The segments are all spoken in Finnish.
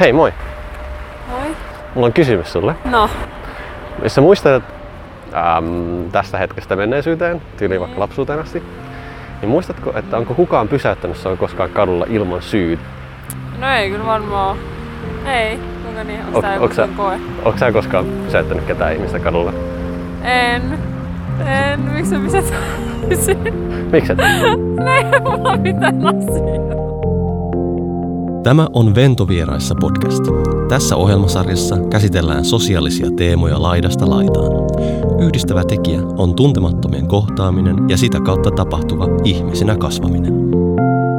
Hei, moi! Moi! Mulla on kysymys sulle. No? Jos sä muistat tästä hetkestä menneisyyteen, tyyliin vaikka lapsuuteen asti, niin muistatko, että onko kukaan pysäyttänyt sua koskaan kadulla ilman syytä? No ei kyllä varmaan. Ei, kuinka niin? Onko tää joku koe? Onko sä koskaan pysäyttänyt ketään ihmistä kadulla? En. Miksi sä pysäyttäisin? Miksi et? No ei mulla mitään asiaa. Tämä on Ventovieraissa podcast. Tässä ohjelmasarjassa käsitellään sosiaalisia teemoja laidasta laitaan. Yhdistävä tekijä on tuntemattomien kohtaaminen ja sitä kautta tapahtuva ihmisenä kasvaminen.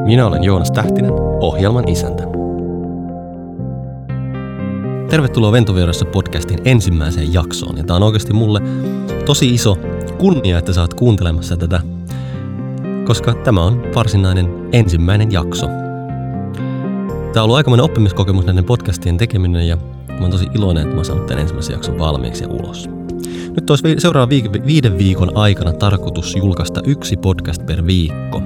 Minä olen Joonas Tähtinen, ohjelman isäntä. Tervetuloa Ventovieraissa podcastin ensimmäiseen jaksoon. Ja tämä on oikeasti mulle tosi iso kunnia, että sä oot kuuntelemassa tätä, koska tämä on varsinainen ensimmäinen jakso. Tämä on ollut aikamoinen oppimiskokemus näiden podcastien tekeminen ja mä oon tosi iloinen, että mä oon saanut tämän ensimmäisen jakson valmiiksi ja ulos. Nyt olisi seuraavan 5 viikon aikana tarkoitus julkaista 1 podcast per viikko.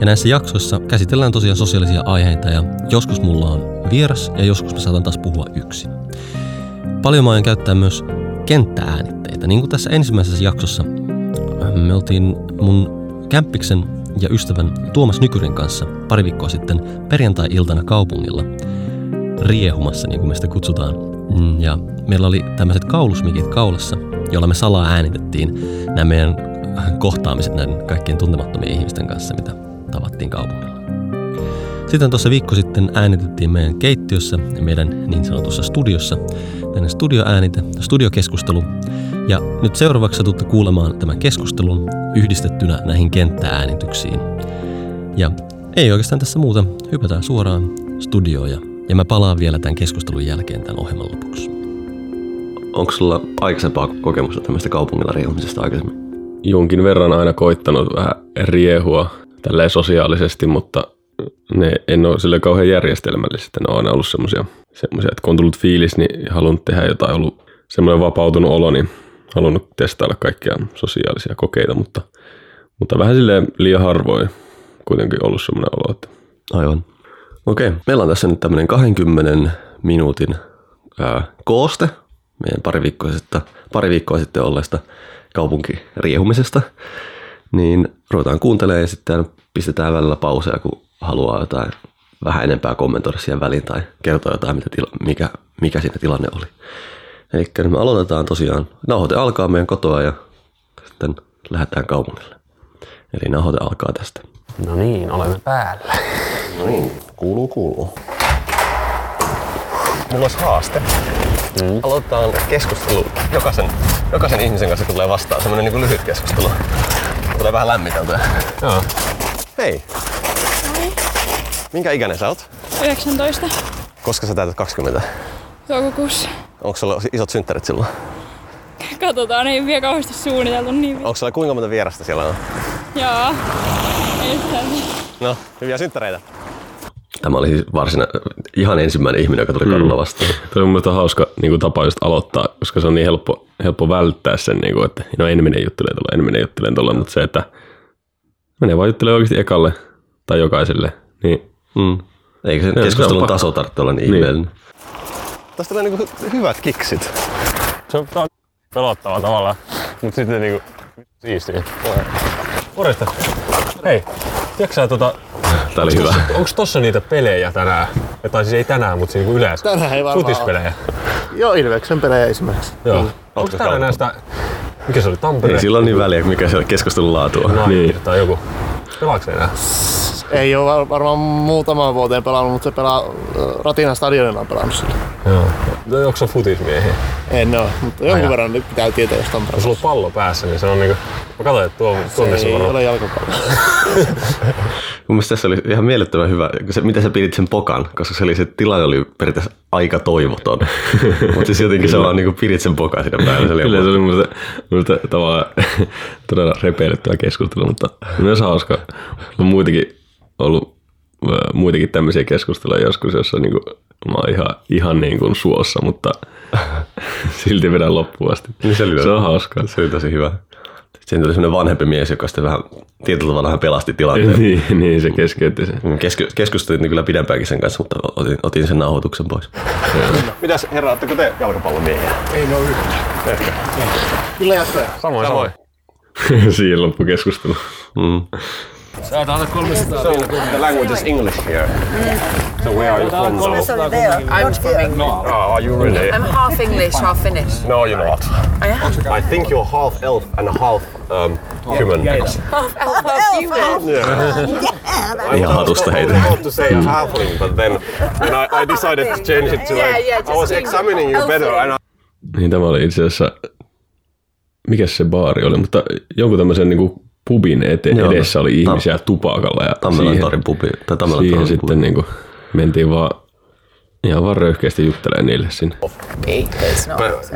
Ja näissä jaksoissa käsitellään tosiaan sosiaalisia aiheita ja joskus mulla on vieras ja joskus mä saatan taas puhua yksin. Paljon mä aion käyttää myös kenttääänitteitä. Niin kuin tässä ensimmäisessä jaksossa me oltiin mun kämppiksen ja ystävän Tuomas Nykyrin kanssa pari viikkoa sitten perjantai-iltana kaupungilla Riehumassa, niin kuin me sitä kutsutaan. Ja meillä oli tämmöiset kaulusmikit kaulassa, joilla me salaa äänitettiin nämä meidän kohtaamiset näiden kaikkien tuntemattomien ihmisten kanssa, mitä tavattiin kaupungilla. Sitten tuossa viikko sitten äänitettiin meidän keittiössä ja meidän niin sanotussa studiossa tämmöinen studiokeskustelu. Ja nyt seuraavaksi tuutte kuulemaan tämän keskustelun yhdistettynä näihin kenttääänityksiin. Ja ei oikeastaan tässä muuta. Hypätään suoraan studioon ja mä palaan vielä tämän keskustelun jälkeen tämän ohjelman lopuksi. Onko sulla aikaisempaa kokemusta tämmöistä kaupungilla riehumisesta aikaisemmin? Jonkin verran aina koittanut vähän riehua tälleen sosiaalisesti, mutta ne en ole silleen kauhean järjestelmällisesti. Ne on aina ollut semmoisia, että kun on tullut fiilis, niin halunnut tehdä jotain, ollut semmoinen vapautunut olo, niin halunnut testailla kaikkia sosiaalisia kokeita, mutta vähän silleen liian harvoin kuitenkin ollut semmoinen olo. Että... Aivan. Okei, meillä on tässä nyt tämmöinen 20 minuutin kooste meidän pari viikkoa sitten olleesta kaupunkiriehumisesta. Niin ruvetaan kuuntelemaan ja sitten pistetään välillä pauseja, kun haluaa jotain vähän enempää kommentoida siihen väliin tai kertoa jotain, mikä siinä tilanne oli. Elikkä me aloitetaan tosiaan, nauhoite alkaa meidän kotoa ja sitten lähdetään kaupungille. Eli nauhoite alkaa tästä. No niin, olemme päällä. No niin, kuuluu. Mulla olisi haaste. Aloitetaan keskustelu. Jokaisen ihmisen kanssa tulee vastaan semmoinen niin lyhyt keskustelu. Tulee vähän lämmiteltyä. Joo. Hei. Moi. Minkä ikäinen sä oot? 19. Koska sä täytät 20? Toukokuussa. Onko sulla isot synttärit silloin? Katsotaan, ei vielä kauheasti suunniteltu niin. Onko sulla kuinka monta vierasta siellä on? Joo, ei yhtään. No, hyviä synttäreitä. Tämä oli siis ihan ensimmäinen ihminen, joka tuli kadulla vastaan. Tämä on mun mielestä hauska niin tapa just aloittaa, koska se on niin helppo välttää sen, niin kuin, että no en mene juttelemaan tuolla, mutta se, että menee vaan juttelemaan oikeasti ekalle tai jokaiselle. Niin. Eikä sen keskustelun taso tarvitse olla niin ihmeellinen. Tästä tulee niinku hyvät kiksit. Se on pelottava tavallaan, mut sitten niinku siistiä. Morjesta. Hei, tiedätkö sä Tää oli hyvä. Onks tossa niitä pelejä tänään? Tai siis ei tänään, mut niinku yleensä. Tänään ei varmaan futispelejä. Joo, Ilveksen pelejä esimerkiksi. Joo. Onks täällä näistä... Mikä se oli? Tampere? Ei sillä on niin väliä, mikä se keskustelun laatu on. Niin. Tai joku. Pelaatko enää? Ei ole varmaan muutamaan vuoteen pelannut, mutta se pelaa Ratina stadionilla on pelannut sille. Joo. Onko se futismiehiä? En oo, mutta jonkun verran nyt pitää tietää jostain päästä. Kun sulla on pallo päässä, niin se on niinku... Mä katsoin, että tuon missä varmaan... Se ei ole jalkapallo. Mun mielestä tässä oli ihan mielettömän hyvä, miten sä pidit sen pokan, koska se tilanne oli periaatteessa aika toivoton. Mutta siis jotenkin sä vaan niinku pidit sen pokan siinä päällä. Kyllä se oli mun mielestä tavallaan todella repeilyttävä keskustelu, mutta myös hauskaa. On ollut muitakin tämmöisiä keskusteluja joskus, jossa niinku, mä oon ihan niin kuin suossa, mutta silti vedän loppuun asti. Niin se on hauskaa. Se oli tosi hyvä. Sen tuli semmoinen vanhempi mies, joka sitten vähän tietyllä tavalla vähän pelasti tilanteen. Niin, se keskeytti sen. Keskustelin kyllä pidempäänkin sen kanssa, mutta otin sen nauhoituksen pois. Mitäs herra, ootteko te jalkapallomiehiä? Ei no yhtään. Ehkä. Kyllä jättää. Samoin. Siinä loppu keskustelu. Saadaan alle 300. So, the language is English here. So where are you from? I'm from England. Are you really? I'm half English, half Finnish. No, you're not. I think you're half elf and half human. Half elf, half human. Yeah. Ihan hatusta heitä. I was about to say halfling, but then when I decided to change it to like, I was examining you better. Niin tämä oli itse asiassa, mikäs se baari oli, mutta jonkun tämmöisen niinku pubin edessä oli ihmisiä tupakalla ja siihen sitten niinku mentiin vaan ihan vaan röyhkeästi juttelemaan niille sinne. But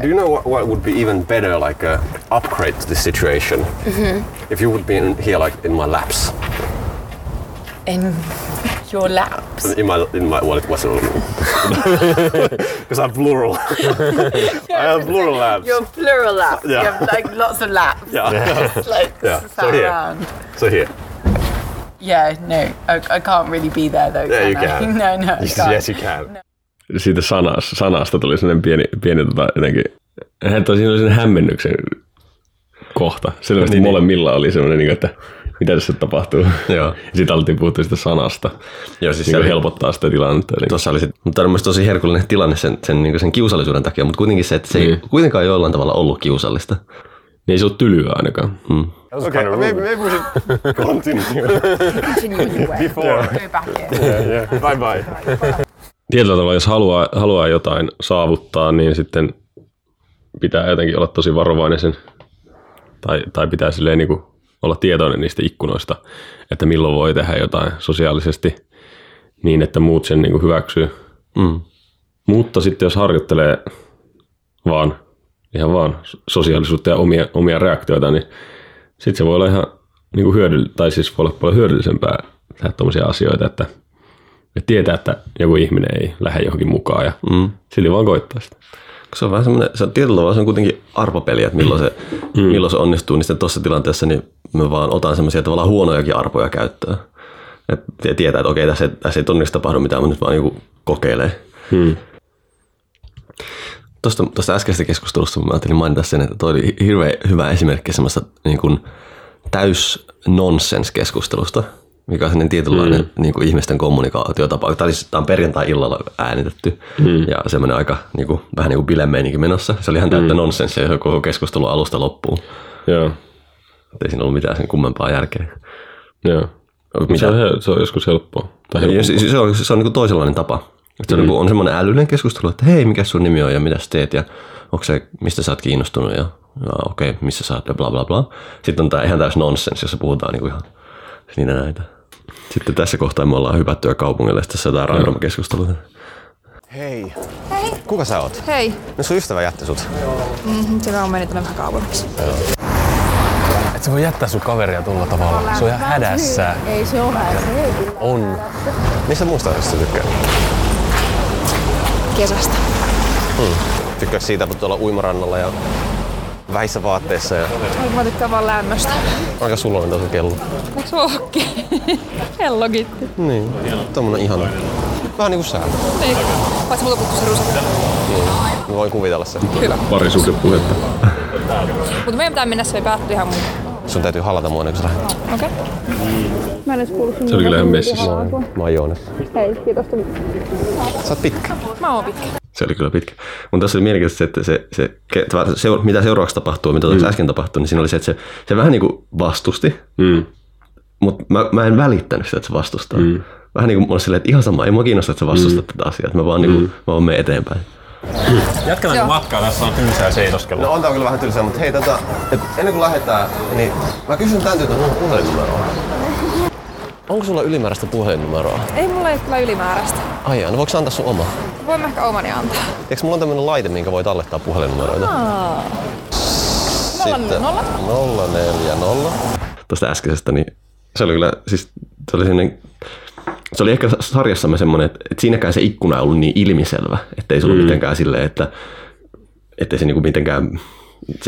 do you know what would be even better, like a upgrade to this situation? Mm-hmm. If you would be here like in my laps. In your laps? In my well, it wasn't because I'm plural. I have plural laps. You're plural laps. Yeah. You have like lots of laps. Yeah. Like so here. Around. So here. Yeah, no, I can't really be there though. Yeah, you can. No, I can't. Yes, you can. No. Siitä sanasta tuli sellainen pieni jotenkin. Siinä oli sen hämmennyksen kohta. Selvästi niin, molemmilla oli sellainen, että mitä tässä tapahtuu? Joo. Sitten alettiin puhuttu sitä sanasta. Joo, siis niin se helpottaa sitä tilannetta. Tuossa oli se, mutta on tosi herkullinen tilanne sen kiusallisuuden takia, mutta kuitenkin se, että se ei kuitenkaan jollain tavalla ollut kiusallista. Niin ei se ole tylyä ainakaan. Mm. Okay, maybe we should continue before. Go back here. Bye bye. Tietyllä tavalla, jos haluaa jotain saavuttaa, niin sitten pitää jotenkin olla tosi varovainen sen, tai pitää silleen niin kuin olla tietoinen niistä ikkunoista, että milloin voi tehdä jotain sosiaalisesti niin, että muut sen niin kuin hyväksyy. Mm. Mutta sitten jos harjoittelee ihan vaan sosiaalisuutta ja omia reaktioita, niin sitten se voi olla ihan niin kuin paljon hyödyllisempää tehdä tuommoisia asioita, että tietää, että joku ihminen ei lähde johonkin mukaan ja silti vaan koittaa sitä. Se on vähän semmoinen, se on kuitenkin arpapeli, että milloin se onnistuu, niin sitten tuossa tilanteessa niin mä vaan otan semmoisia tavallaan huonojakin arpoja käyttöön. Ja tietää, että okei, tässä ei onneksi tapahdu mitään, mutta nyt vaan niin kokeilee. Tuosta äskeisestä keskustelusta mä ajattelin mainita sen, että toi oli hirveän hyvä esimerkki semmoista niin kuin täys-nonsense-keskustelusta, mikä on sellainen tietynlainen niin kuin ihmisten kommunikaatiotapa. Tämä on perjantai-illalla äänitetty ja semmoinen aika niin kuin, vähän niin kuin bilemeininkin menossa. Se oli ihan täyttä nonsenssia koko keskustelu alusta loppuun. Joo. Ei siinä ollut mitään sen kummempaa järkeä. Joo. Se on joskus helppoa. Se on niin kuin toisenlainen tapa. Se on semmoinen älyinen keskustelu, että hei, mikä sun nimi on ja mitä sä teet ja mistä sä oot kiinnostunut ja okei, missä sä oot ja bla bla bla. Sitten on tämä ihan täys nonsens, jossa puhutaan niin kuin ihan siinä näitä. Sitten tässä kohtaa me ollaan hypättyä kaupungille, että tässä on tää random keskustelu. Hei. Hei. Kuka sä oot? Hei. No sun ystävä jätti sut. Sillä on meni tänne vähän kaupungiksi. Et sä voi jättää sun kaveria tulla tavalla. Se on ihan hädässä. Ei se oo hädässä. On. Mistä muusta asioista tykkää? Kesästä. Tykkääs siitä, kun tuolla uimarannalla ja vähissä vaatteissa ja... Mä tykkään vaan lämmöstä. Aika sulla on tosi kello. Onks ohki? Kello kitti. Niin, tommonen ihana. Vähän niinku sää. Niin, paitsi muuta kutsu se rusakaan. Niin, voin kuvitella sen. Hyvä. Parisuuden puhetta. Mut meidän pitää mennä, se ei päätty ihan muuta. Sun täytyy halata mua näköisellä. Okei. Mä en edes kuullut sun. Se oli kyllä ihan messissä. Mä oon Joonas. Hei, kiitos. Sä oot pitkä. Mä oon pitkä. Se oli kyllä pitkä. Mutta tässä oli mielenkiintoista se, että se mitä seuraavaksi tapahtuu, mitä äsken tapahtui, niin siinä oli se, että se vähän niin kuin vastusti, mutta mä en välittänyt sitä, että se vastustaa. Vähän niin kuin mulla silleen, että ihan sama, ei mua kiinnosta, että sä vastustat tätä asiaa, että mä vaan menen eteenpäin. Jatketaan matkaa, tässä on tylsää seitoskella. No on tää kyllä vähän tylsää, mutta hei, ennen kuin lähdetään, niin mä kysyn tän tytön puhelinnumeroa. Onko sulla ylimääräistä puhelinnumeroa? Ei mulla ei kyllä ylimääräistä. Ai jaa, no voiko sä antaa sun oma? Voin mä ehkä omani antaa. Eiks mulla on tämmönen laite, minkä voi tallettaa puhelinnumeroita? Aa. Sitten 040. Tuosta äskeisestä, niin se oli kyllä, siis se oli ehkä sarjassamme semmoinen, että siinäkään se ikkuna ei ollut niin ilmiselvä, ettei se ollut mitenkään silleen, että ei se niinku mitenkään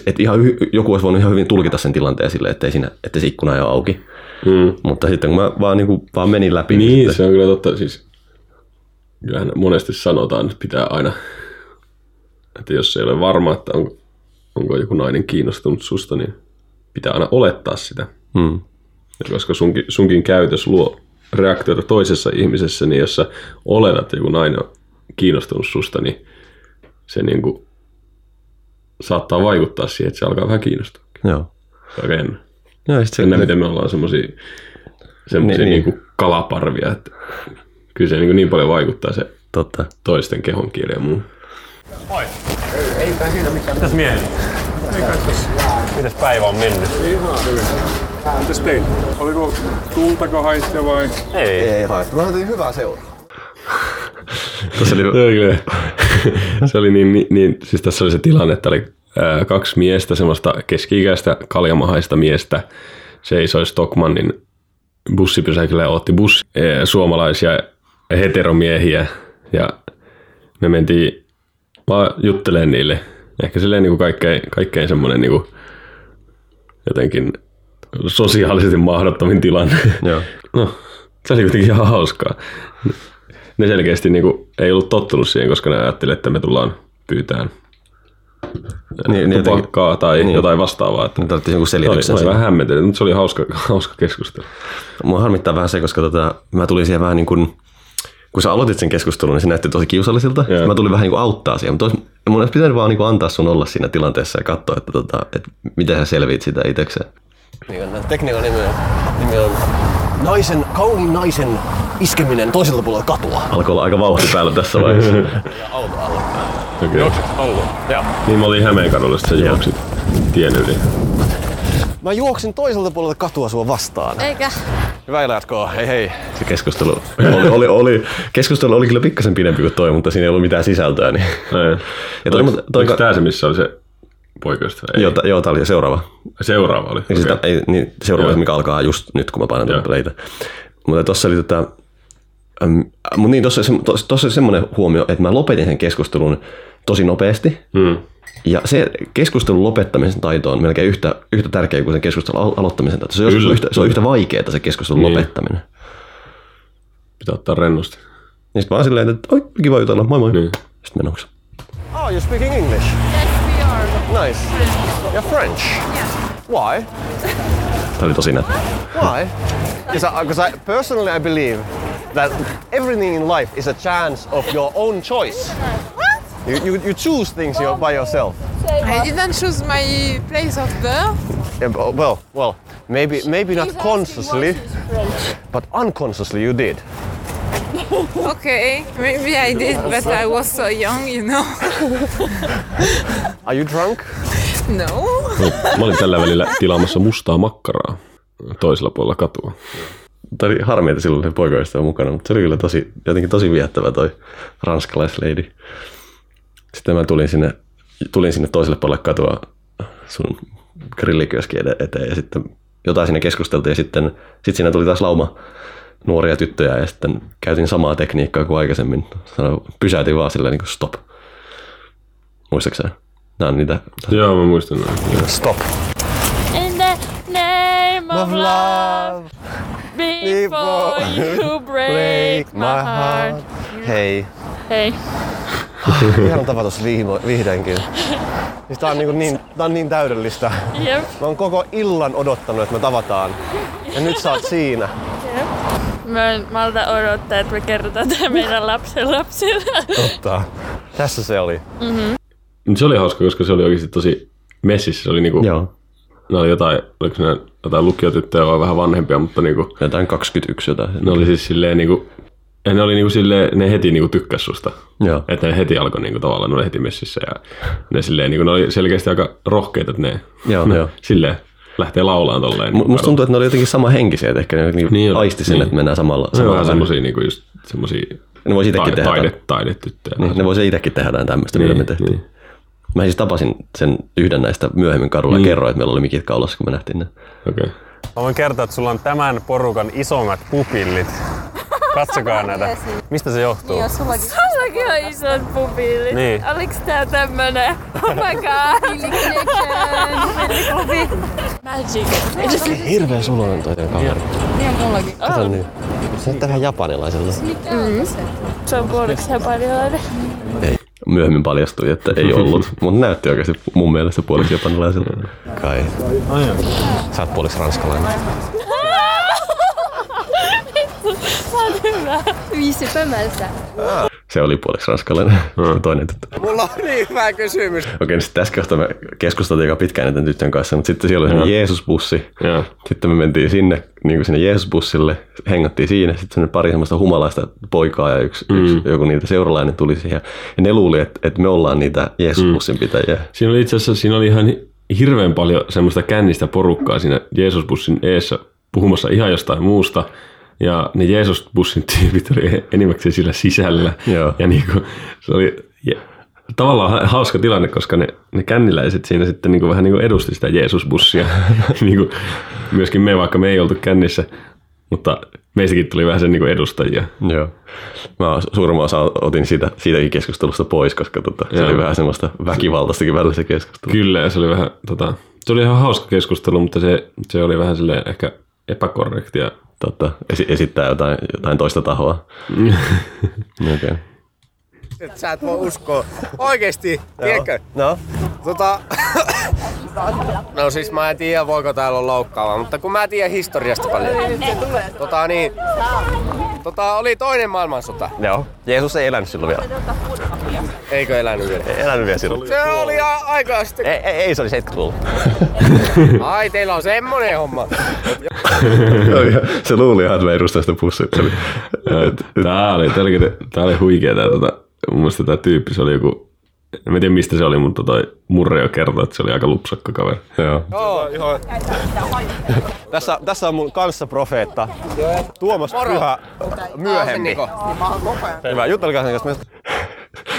Että ihan joku olisi voinut ihan hyvin tulkita sen tilanteen silleen, ettei se ikkuna ei ole auki. Mm. Mutta sitten kun mä vaan menin läpi. Niin, niin se on kyllä totta. Siis, kyllähän monesti sanotaan, että pitää aina, että jos ei ole varma, että onko joku nainen kiinnostunut susta, niin pitää aina olettaa sitä. Mm. Koska sunkin käytös luo reaktioita toisessa ihmisessä, niin jos sä oletat, että joku nainen on kiinnostunut susta, niin se niin kuin saattaa vaikuttaa siihen, että se alkaa vähän kiinnostaa. Joo. Ja sitten se, miten me ollaan semmoisia niin kalaparvia, että kyllä se niin paljon vaikuttaa se totta. Toisten kehon kieli ja muu. Moi! Ei kai siinä mitään. Mitäs mieli? Mitäs päivä on mennyt? Ihan hyvin. Mitäs tein? Oliko tuultako haiste vai? Ei haiste. Mä otin hyvää seuraa. Se oli niin, siis tässä oli se tilanne, että oli kaksi miestä, semmoista keski-ikäistä kaljamahaista miestä, seisoi Stockmannin bussipysäkillä ja otti bussi, suomalaisia heteromiehiä, ja me mentiin vaan juttelemaan niille. Ehkä silleen niin kuin kaikkein semmoinen niin kuin jotenkin sosiaalisesti mahdottomin tilanne. Joo. No, se oli kuitenkin ihan hauskaa. Ne selkeästi niin kuin ei ollut tottunut siihen, koska ne ajattelivat, että me tullaan pyytämään tupakkaa tai jotain vastaavaa. Että tarvittiin joku selityksen. Mä vähän hämmentynyt, mutta se oli hauska keskustelu. Mua harmittaa vähän se, koska mä tulin siihen vähän niin kuin, kun sä aloitit sen keskustelun, niin se näytti tosi kiusallisilta. Ja. Mä tulin vähän niin kuin auttaa siihen, mutta mun olisi pitänyt vaan niin kuin antaa sun olla siinä tilanteessa ja katsoa, että miten sä selviit sitä itsekseen. Tekniikan nimi on kauniin naisen iskeminen toiselta puolelta katua. Alkoi olla aika vauhti päällä tässä vaiheessa. Ja auto alla. Okay. Juoksit alla. Ja. Niin mä olin Hämeen kadulla, että sä juoksit tien yli. Mä juoksin toiselta puolelta katua sua vastaan. Eikä. Hyvää jatkoa, hei. Se keskustelu oli kyllä pikkasen pidempi kuin toi, mutta siinä ei ollut mitään sisältöä. Niin. Ja oliko tää se, missä oli se poikaystävä? Joo, tää oli seuraava. Seuraava oli? Okay. Sitä, ei, niin, seuraava, mikä alkaa just nyt, kun mä painan tuon playtä. Mutta tuossa oli oli semmoinen huomio, että mä lopetin sen keskustelun tosi nopeasti. Mm. Ja se keskustelun lopettamisen taito on melkein yhtä tärkeä kuin sen keskustelun aloittamisen taito. Se on yhtä vaikeaa se keskustelun lopettaminen. Pitää ottaa rennosti. Niin sit vaan silleen, että oi, kiva jutella, moi moi. Niin. Sitten mennään. Oh, you're speaking English? Yes, we are. Nice. You're French? Yeah. Why? Tämä oli tosi nättä. Why? Because I personally I believe that everything in life is a chance of your own choice. What? You choose things by yourself. I didn't choose my place of birth. Yeah, well, maybe not consciously, but unconsciously you did. Okay, maybe I did, but I was so young, you know. Are you drunk? No. Mä olin tällä välillä tilaamassa mustaa makkaraa toisella puolella katua. Tämä oli harmi, että silloin se poikaystävä mukana, mutta se oli kyllä jotenkin tosi viettävä toi ranskalaisleidi. Sitten mä tulin sinne toiselle puolelle katua sun grillikioskin eteen ja sitten jotain siinä keskusteltiin ja sitten siinä tuli taas lauma nuoria tyttöjä ja sitten käytin samaa tekniikkaa kuin aikaisemmin. Pysäytin vaan silleen niin kuin stop. Muistatko sä? Nää on niitä. Joo, mä muistan. Stop. In the name of love. Before you break my heart. Hei. Hei. Ihan tapatus vihdoinkin. Tää on niin täydellistä. Yep. Mä oon koko illan odottanut, että me tavataan. Ja nyt sä oot siinä. Yep. Mä en malta odottaa, että me kerrotaan tää meidän lapsenlapsille. Totta. Tässä se oli. Mm-hmm. Se oli hauska, koska se oli oikeesti tosi messissä. Se oli niinku... Joo. Ne oli jotain lukiotyttöjä vai vähän vanhempia, mutta niinku... Jotain 21 jotain. Ne oli siis silleen niinku... ne heti niinku tykkäs susta. Joo. Että ne heti alkoi niinku tavallaan, ne oli heti messissä ja ne silleen niinku... Ne oli selkeästi aika rohkeita, että ne... Joo, ne silleen lähtee laulaan tolleen. Musta tuntuu, että ne oli jotenkin samahenkisiä, että ehkä ne niin aisti sen, että mennään samalla. Vähän semmosia niinku just semmosia... Ne vois itsekin tehdä. Taidetyttöjä. Niin, ne vois itsekin tehdä jotain tämmöistä, mitä me tehtiin. Niin. Mä siis tapasin sen yhden näistä myöhemmin kadulla ja kerroin, että meillä oli mikit kaulassa, kun me nähtiin ne. Okay. Mä voin kertoa, että sulla on tämän porukan isommat pupillit. Katsokaa näitä. Mistä se johtuu? Niin, sullakin on isot pupiilit. Niin. Oliks tää tämmönen? Oh my god! Pilliknection! Magic! Hirveen sulonen toi kaveri. Niin mullakin. Kato nyt. Se on tähän japanilaiselta. Se on puoliksi japanilainen. Ei. Myöhemmin paljastui, että ei ollut, mutta näytti oikeasti mun mielestä puoliksi japanilaiselta. Kai. Sä oot puoliksi ranskalainen. Se oli puoliksi ranskalainen. Toinen tyttö. Mulla on niin hyvä kysymys. Okei, niin tässä kohtaa me keskusteltiin pitkään tämän tytön kanssa, mutta sitten siellä oli sellainen Jeesusbussi. Ja. Sitten me mentiin sinne, niin kuin sinne Jeesusbussille, hengattiin siinä. Sitten pari semmoista humalaista poikaa ja joku niitä seuralainen tuli siihen. Ja ne luuli, että me ollaan niitä Jeesusbussin pitäjiä. Siinä oli itse asiassa ihan hirveän paljon semmoista kännistä porukkaa siinä Jeesusbussin eessä puhumassa ihan jostain muusta. Ja ne Jeesus-bussin tyypit oli enimmäkseen sillä sisällä. Joo. Ja niin kuin, se oli tavallaan hauska tilanne, koska ne känniläiset siinä sitten niin kuin vähän niin kuin edusti sitä Jeesus-bussia. Niin kuin myöskin me, vaikka me ei oltu kännissä, mutta meistäkin tuli vähän sen niin kuin edustajia. Joo. Mä suurimman osan otin siitäkin keskustelusta pois, koska se oli vähän semmoista väkivaltaistakin välillä se keskustelu. Kyllä, se oli vähän, se oli ihan hauska keskustelu, mutta se oli vähän silleen ehkä epäkorrektia. Totta, esittää jotain toista tahoa. Okay. Sä et voi uskoa. Oikeesti, tiedätkö? No. No siis mä en tiedä voiko täällä olla loukkaavaa, mutta kun mä tiedän historiasta paljon. Oli toinen maailmansota. Joo. Jeesus ei elänyt silloin vielä. Eikö elänyt vielä? Ei elänyt vielä silloin. Se oli aikaa sitten. Ei, se oli 70-luvulla. Ai, teillä on semmonen homma. Se luuli ihan, että mä edustan sitä pussia. Tää oli huikea tää. Mun mielestä tää tyyppi, se oli joku... En tiedä mistä se oli, mutta toi Murre jo kertoi, että se oli aika lupsakka kaveri. Joo, ihan. Tässä on mun kanssaprofeetta. Tuomas Pyhä myöhemmin. Hyvä, juttelkaa sen kanssa.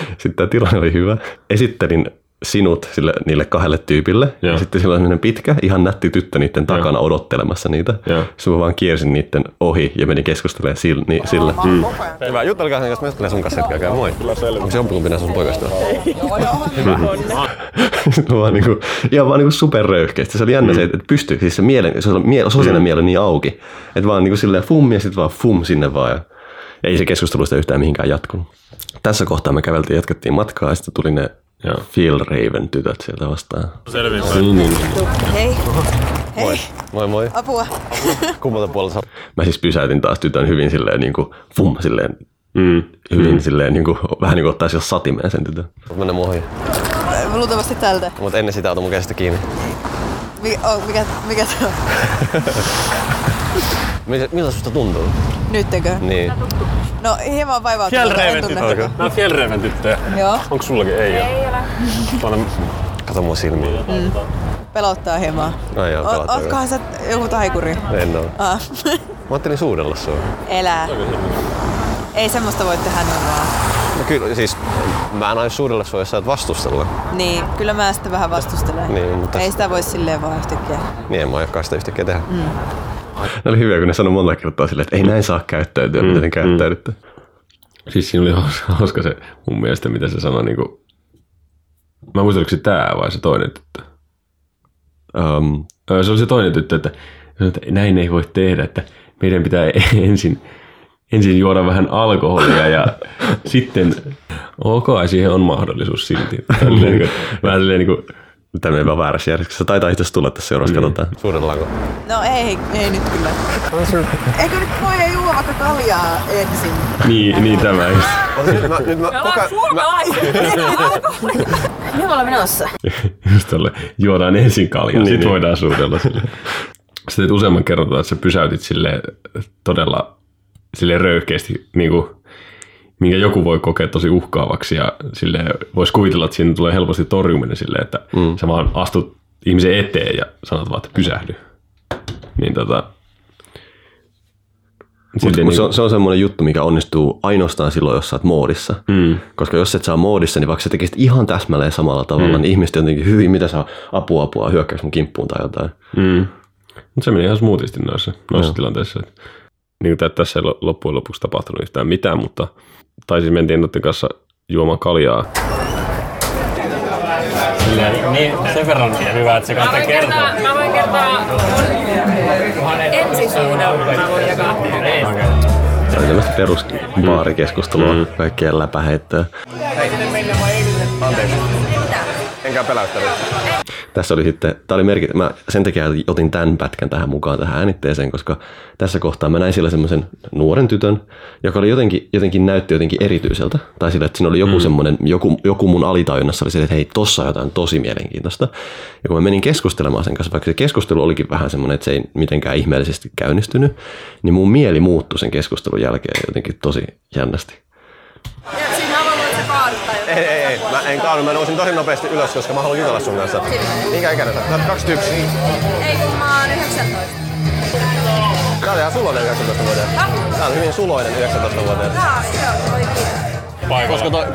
Sitten tää tilanne oli hyvä. Esittelin sinut niille kahdelle tyypille. Ja sitten sillä oli pitkä, ihan nätti tyttö niiden takana odottelemassa niitä. Sitten mä vaan kiersin niiden ohi ja menin keskustelemaan sillä. Hyvä, juttelkaa sen kanssa. Mä juttelen sun kanssa hetkeäkään. Moi. Onko se jompikumpi nää sun poikasta? Hyvä. Sitten mä vaan ihan superröyhkeästi. Se oli jännä se, että pystyi. Siis se sosiaalinen mielen niin auki. Että vaan silleen fum ja sitten vaan fum sinne vaan. Ei se keskustelu sitä yhtään mihinkään jatkunut. Tässä kohtaa me käveltiin, jatkettiin matkaa ja sitten tuli ne Phil Raven tytöt sieltä vastaan. Hei. Moi. Moi. Apua. Kummalta puolelta? Mä siis pysäytin taas tytön hyvin silleen niinku fum silleen. Hyvin silleen niinku vähän niinku ottais jos satimeen sen tytön. Mennään mun ohi. Luultavasti tältä. Mut ennen sitä ota mun käsistä kiinni. Mikä se on? Miltä susta tuntuu? Nyttekö? Niin. No hieman vaivaa. Fjällreven tyttöjä. Nää on Fjällreven tyttöjä. Joo. Onks sullakin? Ei ole. Kato mua silmiin. Pelottaa hieman. No joo, pelottaa. Ootkohan sä joku taikuri? En oo. Mä ajattelin suudella sua. Elää. Ei semmoista voi tehdä niin vaan. No kyllä, siis mä en aina suudella sua, jos sä oot vastustella. Niin, kyllä mä sitä vähän vastustelen. Niin, mutta... Ei sitä voi silleen vaan yhtäkkiä. Niin, en mä aikaan sitä yhtäkkiä tehdä. Ne oli hyviä, kun ne sanoi monta kertaa silleen, että ei näin saa käyttäytyä, miten ne käyttäydytte. Siis siinä oli hauska se mun mielestä, mitä se sanoi. Niin kuin... Mä muistan, oliko se tää vai se toinen tyttö? Se oli se toinen tyttö, että näin ei voi tehdä, että meidän pitää ensin juoda vähän alkoholia ja sitten ok, siihen on mahdollisuus silti. Vähän silleen niin kuin... Tämä ei vaan väärässä järjestyksessä. Taitaa itse asiassa tulla tässä seuraavassa, katsotaan. Suurellaanko? No ei nyt kyllä. Eikö nyt voi juo vaikka kaljaa ensin? Niin tämä just. Nyt mä ollaan suomalaisia! Me ollaan menossa. Just tolleen, juodaan ensin kaljaa, sit voidaan suudella silleen. Sä teit useamman kerrotaan, että sä pysäytit silleen todella silleen röyhkeästi niinku... minkä joku voi kokea tosi uhkaavaksi ja voisi kuvitella, että siinä tulee helposti torjuminen silleen, että sä vaan astut ihmisen eteen ja sanot vaan, että pysähdy. Niin Mut se on semmoinen juttu, mikä onnistuu ainoastaan silloin, jos sä oot moodissa. Koska jos et saa moodissa, niin vaikka sä tekisit ihan täsmälleen samalla tavalla, niin ihmiset jotenkin hyvin, mitä saa apua, hyökkäys mun kimppuun tai jotain. Mutta se menee ihan smoothisti noissa tilanteissa. niin kuin tässä ei loppujen lopuksi tapahtunut yhtään mitään, mutta tai siis mentiin noiden kanssa juomaan kaljaa. Niin, sen verran hyvä, että se kannattaa kertoa. Mä voin kertoa ensisuudelta, mä voin jakaa. Se on tämmöistä perusbaarikeskustelua, kaikkien läpäheittöä. Anteeksi. Enkä peläyttänyt. Tässä oli sitten, mä sen takia otin tämän pätkän tähän mukaan tähän äänitteeseen, koska tässä kohtaa mä näin siellä semmoisen nuoren tytön, joka oli jotenkin näytti jotenkin erityiseltä. Tai sillä, että siinä oli joku semmoinen, joku mun alitajunnassa oli se, että hei, tossa on jotain tosi mielenkiintoista. Ja kun mä menin keskustelemaan sen kanssa, vaikka se keskustelu olikin vähän semmoinen, että se ei mitenkään ihmeellisesti käynnistynyt, niin mun mieli muuttui sen keskustelun jälkeen jotenkin tosi jännästi. Ei, mä en kaadu. Mä nousin tosi nopeasti ylös, koska mä haluan jutella sun kanssa. Minkä ikäinen sä? 21. Ei, kun mä oon 19. Tää on ihan suloinen 19-vuotias. Tää on hyvin suloinen 19-vuotias. Koska toi...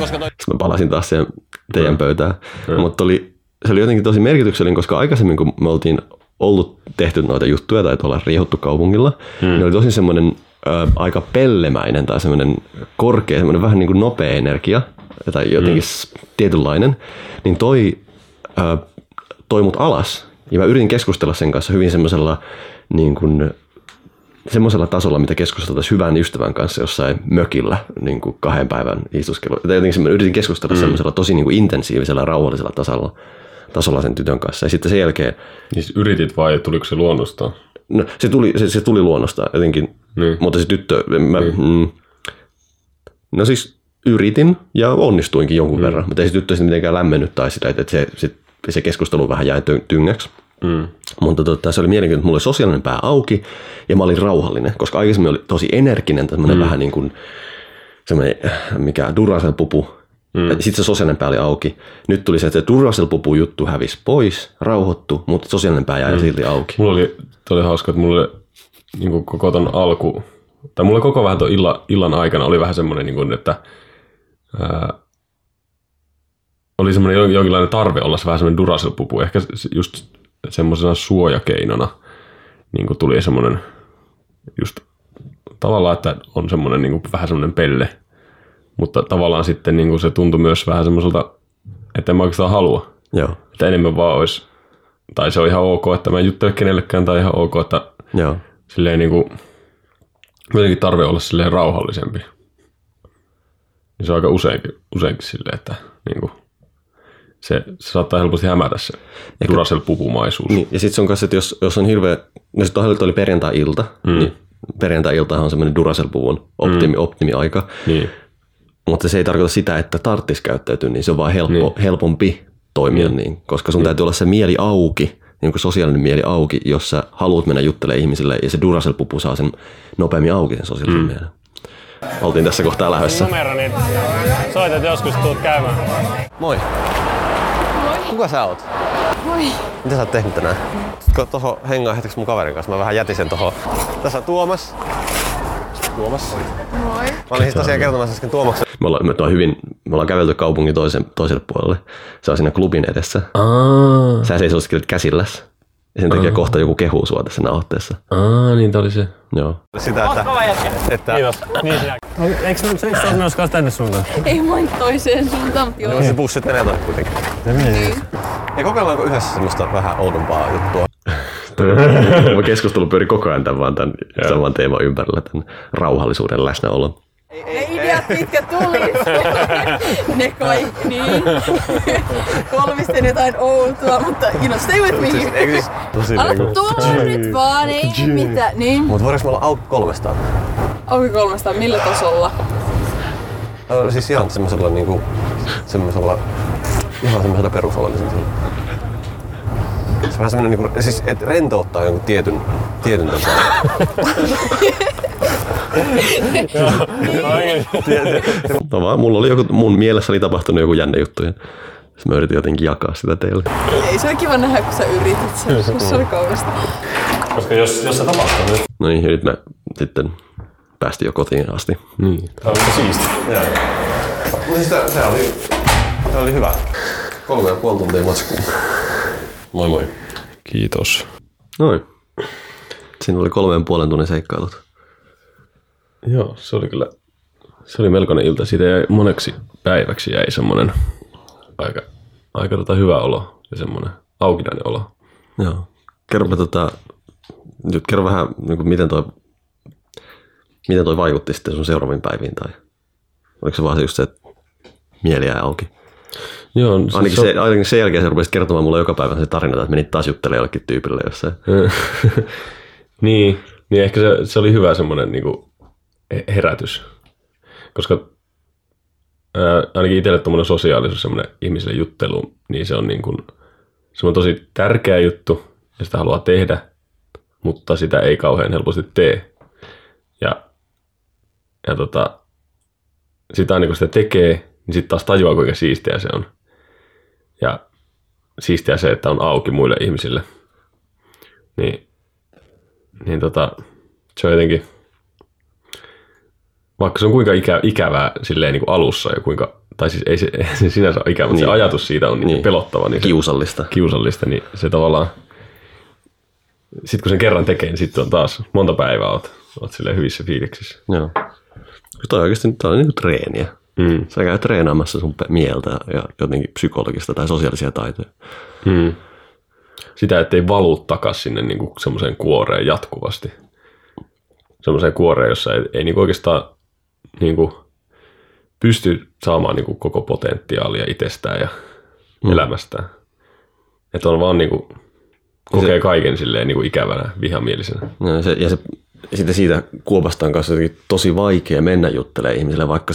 Mä palasin taas siihen teidän pöytään. Mutta se oli jotenkin tosi merkityksellinen, koska aikaisemmin kun me oltiin tehty noita juttuja tai ollaan riehuttu kaupungilla, niin oli tosi semmoinen aika pellemäinen tai semmoinen korkea, semmoinen vähän niin kuin nopea energia tai jotenkin tietynlainen, niin toi mut alas. Ja mä yritin keskustella sen kanssa hyvin semmoisella tasolla, mitä keskusteltaisiin hyvän ystävän kanssa jossain mökillä niin kuin 2 päivän istuskelu. Tai jotenkin mä yritin keskustella semmoisella tosi niin kuin intensiivisellä, rauhallisella tasolla sen tytön kanssa. Ja sitten sen jälkeen... Niin yritit vai tuliko se luonnostaan? No, se tuli luonnostaan jotenkin, mutta se tyttö... No siis... Yritin ja onnistuinkin jonkun verran, mutta ei se tyttö mitenkään lämmennyt tai sitä, että se keskustelu vähän jäi tyngäksi. Mutta se oli mielenkiintoinen, että mulla oli sosiaalinen pää auki ja mä olin rauhallinen, koska aikaisemmin oli tosi energinen, tämmöinen vähän niin kuin semmoinen, mikä Duracell-pupu. Sitten se sosiaalinen pää oli auki. Nyt tuli se, että Duracell-pupu juttu hävisi pois, rauhoittui, mutta sosiaalinen pää jäi silti auki. Mulla oli hauska, että mulla oli niin koko ton alku, tai mulla koko vähän ton illan aikana oli vähän semmoinen, niin kuin, että oli semmoinen jonkinlainen tarve olla se vähän semmoinen Duracell-pupu, ehkä just semmoisena suojakeinona niin kuin tuli semmoinen just tavallaan, että on semmoinen niin kuin vähän semmoinen pelle, mutta tavallaan sitten niin kuin se tuntui myös vähän semmoiselta, että en mä oikeastaan halua. Joo. Että enemmän vaan olisi, tai se on ihan ok, että mä en juttele kenellekään, tai ihan ok, että joo. Silleen niin kuin jotenkin tarve olla silleen rauhallisempi. Niin se on aika useinkin silleen, että niin kuin, se saattaa helposti hämätä se Duracell-pupumaisuus. Niin, ja sitten se on kanssa, että jos on hirveä... No se tohjelta oli perjantai-ilta, niin perjantai-iltahan on semmoinen Duracell-puvun optimiaika. Niin. Mutta se ei tarkoita sitä, että tarttis käyttäytyy, niin se on vaan helpompi toimia niin, koska sun täytyy olla se mieli auki, niin kuin sosiaalinen mieli auki, jos sä haluat mennä juttelemaan ihmisille, ja se Duracell-pupu saa sen nopeammin auki sen sosiaalisen mielen. Oltiin tässä kohtaa lähdössä. Numero, niin soitat joskus, tuut käymään. Moi. Moi. Kuka sä oot? Moi. Mitä sä oot tehnyt tänään? Tuohon hengaan hetkeksi mun kaverin kanssa. Mä vähän jätin sen tohon. Tässä on Tuomas. Tuomas. Moi. Mä olin siis tosiaan kertomassa äsken Tuomaksen. Me ollaan kävelty kaupungin toiselle puolelle. Se on siinä klubin edessä. Aa. Sä seisoskelet käsilläs. Ja sen takia kohta joku kehuu sua tässä nauhoitteessa. Niin tää oli se. Joo. Sitä, että... Kiitos. Niin sinä. No, eikö se ole myös tänne suuntaan? Ei vain toiseen suuntaan. Joo. Se bussit menee toinen kuitenkin. Niin. Ja kokeillaanko yhdessä semmoista vähän oudompaa juttua? Tämä keskustelu pyöri koko ajan tämän saman teeman ympärillä, tämän rauhallisuuden läsnäolon. Ne ideat, mitkä tulis, ne kaikki, niin. Kolmisten jotain outoa, mutta you know, stay with me. Ala tuolla nyt vaan, ei mitään, niin. Mut voidaanko me olla auki 300? Auki 300, millä tasolla? Siis ihan semmosella niinku, ihan semmosella perusollisella. Se vähän semmonen niinku, siis et rentouttaa jonkun tietyn tasolla. No, mulla oli mun mielessä oli tapahtunut joku jännä juttu ja mä yritin jotenkin jakaa sitä teille. Ei se ole kiva nähdä, kun sä yritit sen, kun se oli kaunista. Koska jos se tapahtuu nyt. No niin, ja nyt mä sitten päästiin jo kotiin asti. Niin. Tää oli siistiä. No siis tää oli hyvä. 3,5 tuntia matskua. Moi moi. Kiitos. Noin. Siinä oli 3,5 tunnin seikkailut. Joo, se oli kyllä, se oli melkoinen ilta. Siitä jäi moneksi päiväksi jäi semmoinen aika hyvä olo ja semmoinen aukinainen olo. Joo. Kerro vähän, niin kuin miten toi vaikutti sitten sun seuraaviin päiviin, tai oliko se vaan just se, että mieli jäi auki? Joo, no, ainakin sen jälkeen sä rupesit kertomaan mulle joka päivä se tarina, että menit taas juttelemaan jollekin tyypille jossain. niin, ehkä se oli hyvä semmoinen niin kuin herätys, koska ainakin itselle tuommoinen sosiaalisuus, semmoinen ihmiselle juttelu, niin se on niin kuin, se on tosi tärkeä juttu ja sitä haluaa tehdä, mutta sitä ei kauhean helposti tee. Ja sitten aina kun sitä tekee, niin sitten taas tajuaa kuinka siistiä se on. Ja siistiä se, että on auki muille ihmisille. Niin, se on jotenkin, vaikka se on kuinka ikävää silleen niin kuin alussa ja kuinka, tai siis ei se sinänsä ole ikävä, mutta se ajatus siitä on niin pelottava. Niin kiusallista, niin se tavallaan, sitten kun sen kerran tekee, niin sitten on taas monta päivää oot silleen hyvissä fiiliksissä. Joo. Toi oikeasti nyt on niin kuin treeniä. Mm. Sä käy treenaamassa sun mieltä ja jotenkin psykologista tai sosiaalisia taitoja. Mm. Sitä, ettei valuu takaisin sinne niin kuin semmoiseen kuoreen jatkuvasti. Semmoiseen kuoreen, jossa ei niin kuin oikeastaan niin kuin pysty saamaan niin kuin koko potentiaalia itsestään ja elämästään. Että on vaan niin kuin kokee kaiken silleen niin kuin ikävänä, vihamielisenä. Ja se sitten siitä kuopasta on kanssa tosi vaikea mennä juttelemaan ihmiselle, vaikka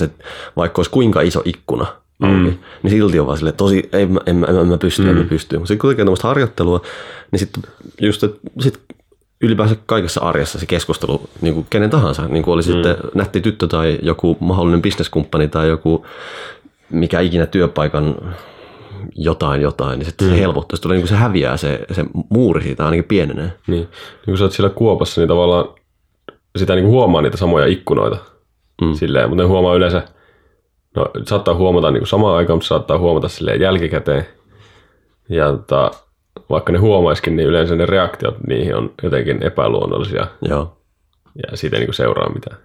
olisi kuinka iso ikkuna auki, niin silti on vaan silleen, tosi, en mä pysty. Mutta sitten kuitenkin tämmöistä harjoittelua, niin sitten ylipäänsä kaikessa arjessa se keskustelu niin kuin kenen tahansa, niin kuin oli sitten nätti tyttö tai joku mahdollinen bisneskumppani tai joku mikä ikinä työpaikan jotain, niin sitten se helpottaa. Sitten niin kuin se häviää, se muuri siitä ainakin pienenee. Niin kun sä oot siellä kuopassa, niin tavallaan sitä niin kuin huomaa niitä samoja ikkunoita. Silleen, mutta ne huomaa yleensä, no saattaa huomata niin kuin samaan aikaan, mutta saattaa huomata silleen jälkikäteen. Ja vaikka ne huomaisikin, niin yleensä ne reaktiot niihin on jotenkin epäluonnollisia. Joo. Ja siitä ei niin kuin seuraa mitään.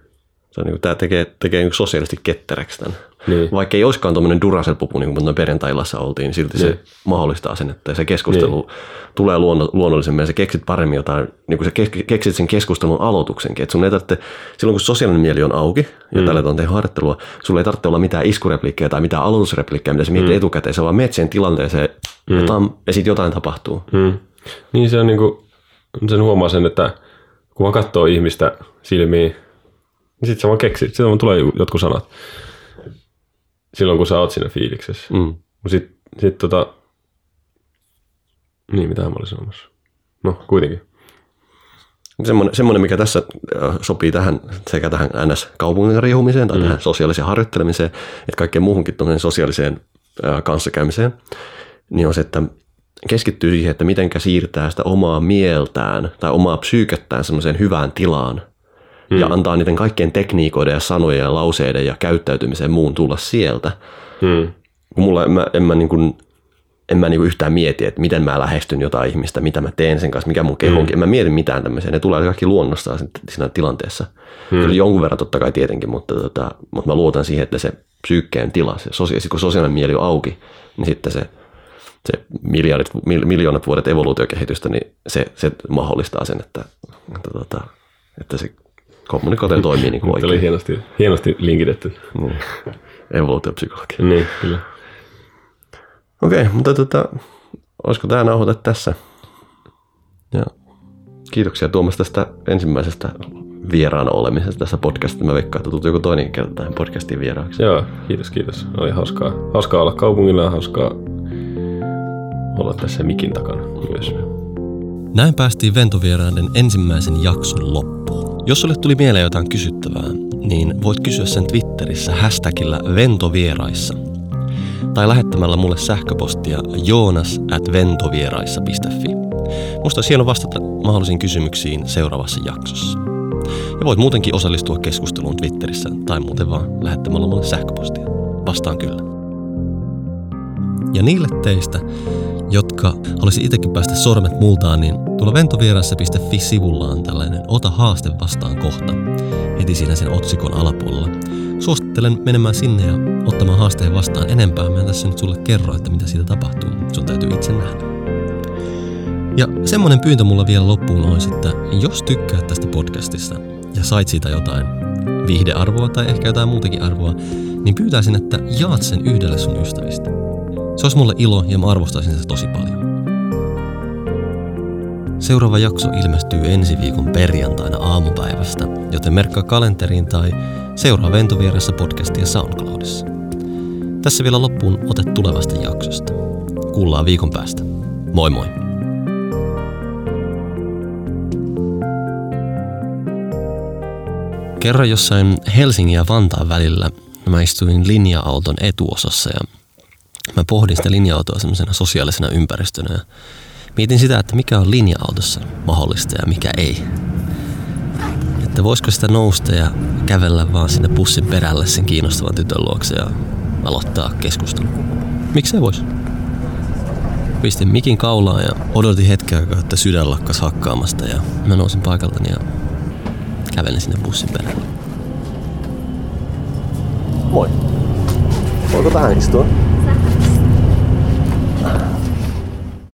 Tämä tekee sosiaalisesti ketteräksi tämän. Niin. Vaikka ei olisikaan tuommoinen Duracell-pupu, niin kuin perjantai-illassa oltiin, niin silti se mahdollistaa sen, että se keskustelu tulee luonnollisemmin ja sä keksit paremmin jotain, niin kuin sä keksit sen keskustelun aloituksenkin. Et sun ei tarvitse, silloin kun sosiaalinen mieli on auki ja tällä tavalla tehdä harjoittelua, sulla ei tarvitse olla mitään iskurepliikkejä tai mitään aloitusrepliikkejä, mitä sä mietit etukäteen, sä vaan menet siihen tilanteeseen ja sitten jotain tapahtuu. Niin se on niin kuin, sen huomaa sen, että kun vaan katsoo ihmistä silmiin, niin sitten sä vaan keksit, sitten tulee jotkut sanat silloin, kun sä oot siinä fiiliksessä. Sitten niin, mitähän mä olin sanomassa. No, kuitenkin. Semmoinen, mikä tässä sopii tähän sekä tähän NS-kaupungin riihumiseen tai tähän sosiaaliseen harjoittelemiseen, että kaikkeen muuhunkin tuollaiseen sosiaaliseen kanssakäymiseen, niin on se, että keskittyy siihen, että mitenkä siirtää sitä omaa mieltään tai omaa psyykättään semmoiseen hyvään tilaan, ja antaa niiden kaikkien tekniikoiden ja sanojen ja lauseiden ja käyttäytymiseen muun tulla sieltä. Mulla en mä yhtään mieti, että miten mä lähestyn jotain ihmistä, mitä mä teen sen kanssa, mikä mun kehonkin. En mä mieti mitään tämmöisiä. Ne tulee kaikki luonnostaan siinä tilanteessa. Kyllä jonkun verran totta kai tietenkin, mutta mä luotan siihen, että se psyykkeen tila, kun sosiaalinen mieli on auki, niin sitten se miljoonat vuodet evoluutiokehitystä, niin se mahdollistaa sen, että se kommunikaatio toimii niin kuin oikein. Tämä oli hienosti linkitetty. Evoluutiopsykologia. Niin, kyllä. Okei, mutta olisiko tämä nauhoite tässä? Ja kiitoksia Tuomas tästä ensimmäisestä vieraana olemisesta tässä podcastissa. Mä veikkaan, että tutu joku toinen kerta tähän podcastiin vieraaksi. Joo, kiitos. Oli hauskaa. Hauskaa olla kaupungilla ja hauskaa olla tässä mikin takana myös. Näin päästiin Ventovieraiden ensimmäisen jakson loppuun. Jos sulle tuli mieleen jotain kysyttävää, niin voit kysyä sen Twitterissä hashtagillä ventovieraissa tai lähettämällä mulle sähköpostia joonas@ventovieraissa.fi. Musta olisi hieno vastata mahdollisiin kysymyksiin seuraavassa jaksossa. Ja voit muutenkin osallistua keskusteluun Twitterissä tai muuten vaan lähettämällä mulle sähköpostia. Vastaan kyllä. Ja niille teistä, jotka olisi itsekin päästä sormet multaan, niin tuolla ventovieraissa.fi-sivulla on tällainen Ota haaste vastaan kohta. heti siinä sen otsikon alapuolella. Suosittelen menemään sinne ja ottamaan haasteen vastaan. Enempää mä en tässä nyt sulle kerro, että mitä siitä tapahtuu. Sun täytyy itse nähdä. Ja semmonen pyyntö mulla vielä loppuun olisi, että jos tykkäät tästä podcastista ja sait siitä jotain viihdearvoa tai ehkä jotain muutakin arvoa, niin pyytäisin, että jaat sen yhdelle sun ystävistä. Se olisi mulle ilo ja mä arvostaisin sitä tosi paljon. Seuraava jakso ilmestyy ensi viikon perjantaina aamupäivästä, joten merkkaa kalenteriin tai seuraa Ventovieressä podcastia SoundCloudissa. Tässä vielä loppuun ote tulevasta jaksosta. Kuullaan viikon päästä. Moi moi! Kerran jossain Helsingin ja Vantaan välillä mä istuin linja-auton etuosassa ja mä pohdin sitä linja-autoa semmoisena sosiaalisena ympäristönä ja mietin sitä, että mikä on linja-autossa mahdollista ja mikä ei. Että voisiko sitä nousta ja kävellä vaan sinne pussin perälle sen kiinnostavan tytön luokse ja aloittaa keskustelun. Miksei vois? Pistin mikin kaulaan ja odotin hetken aikaa, että sydän lakkas hakkaamasta ja mä nousin paikaltani ja kävelin sinne bussin perälle. Moi. Voiko tähän istua?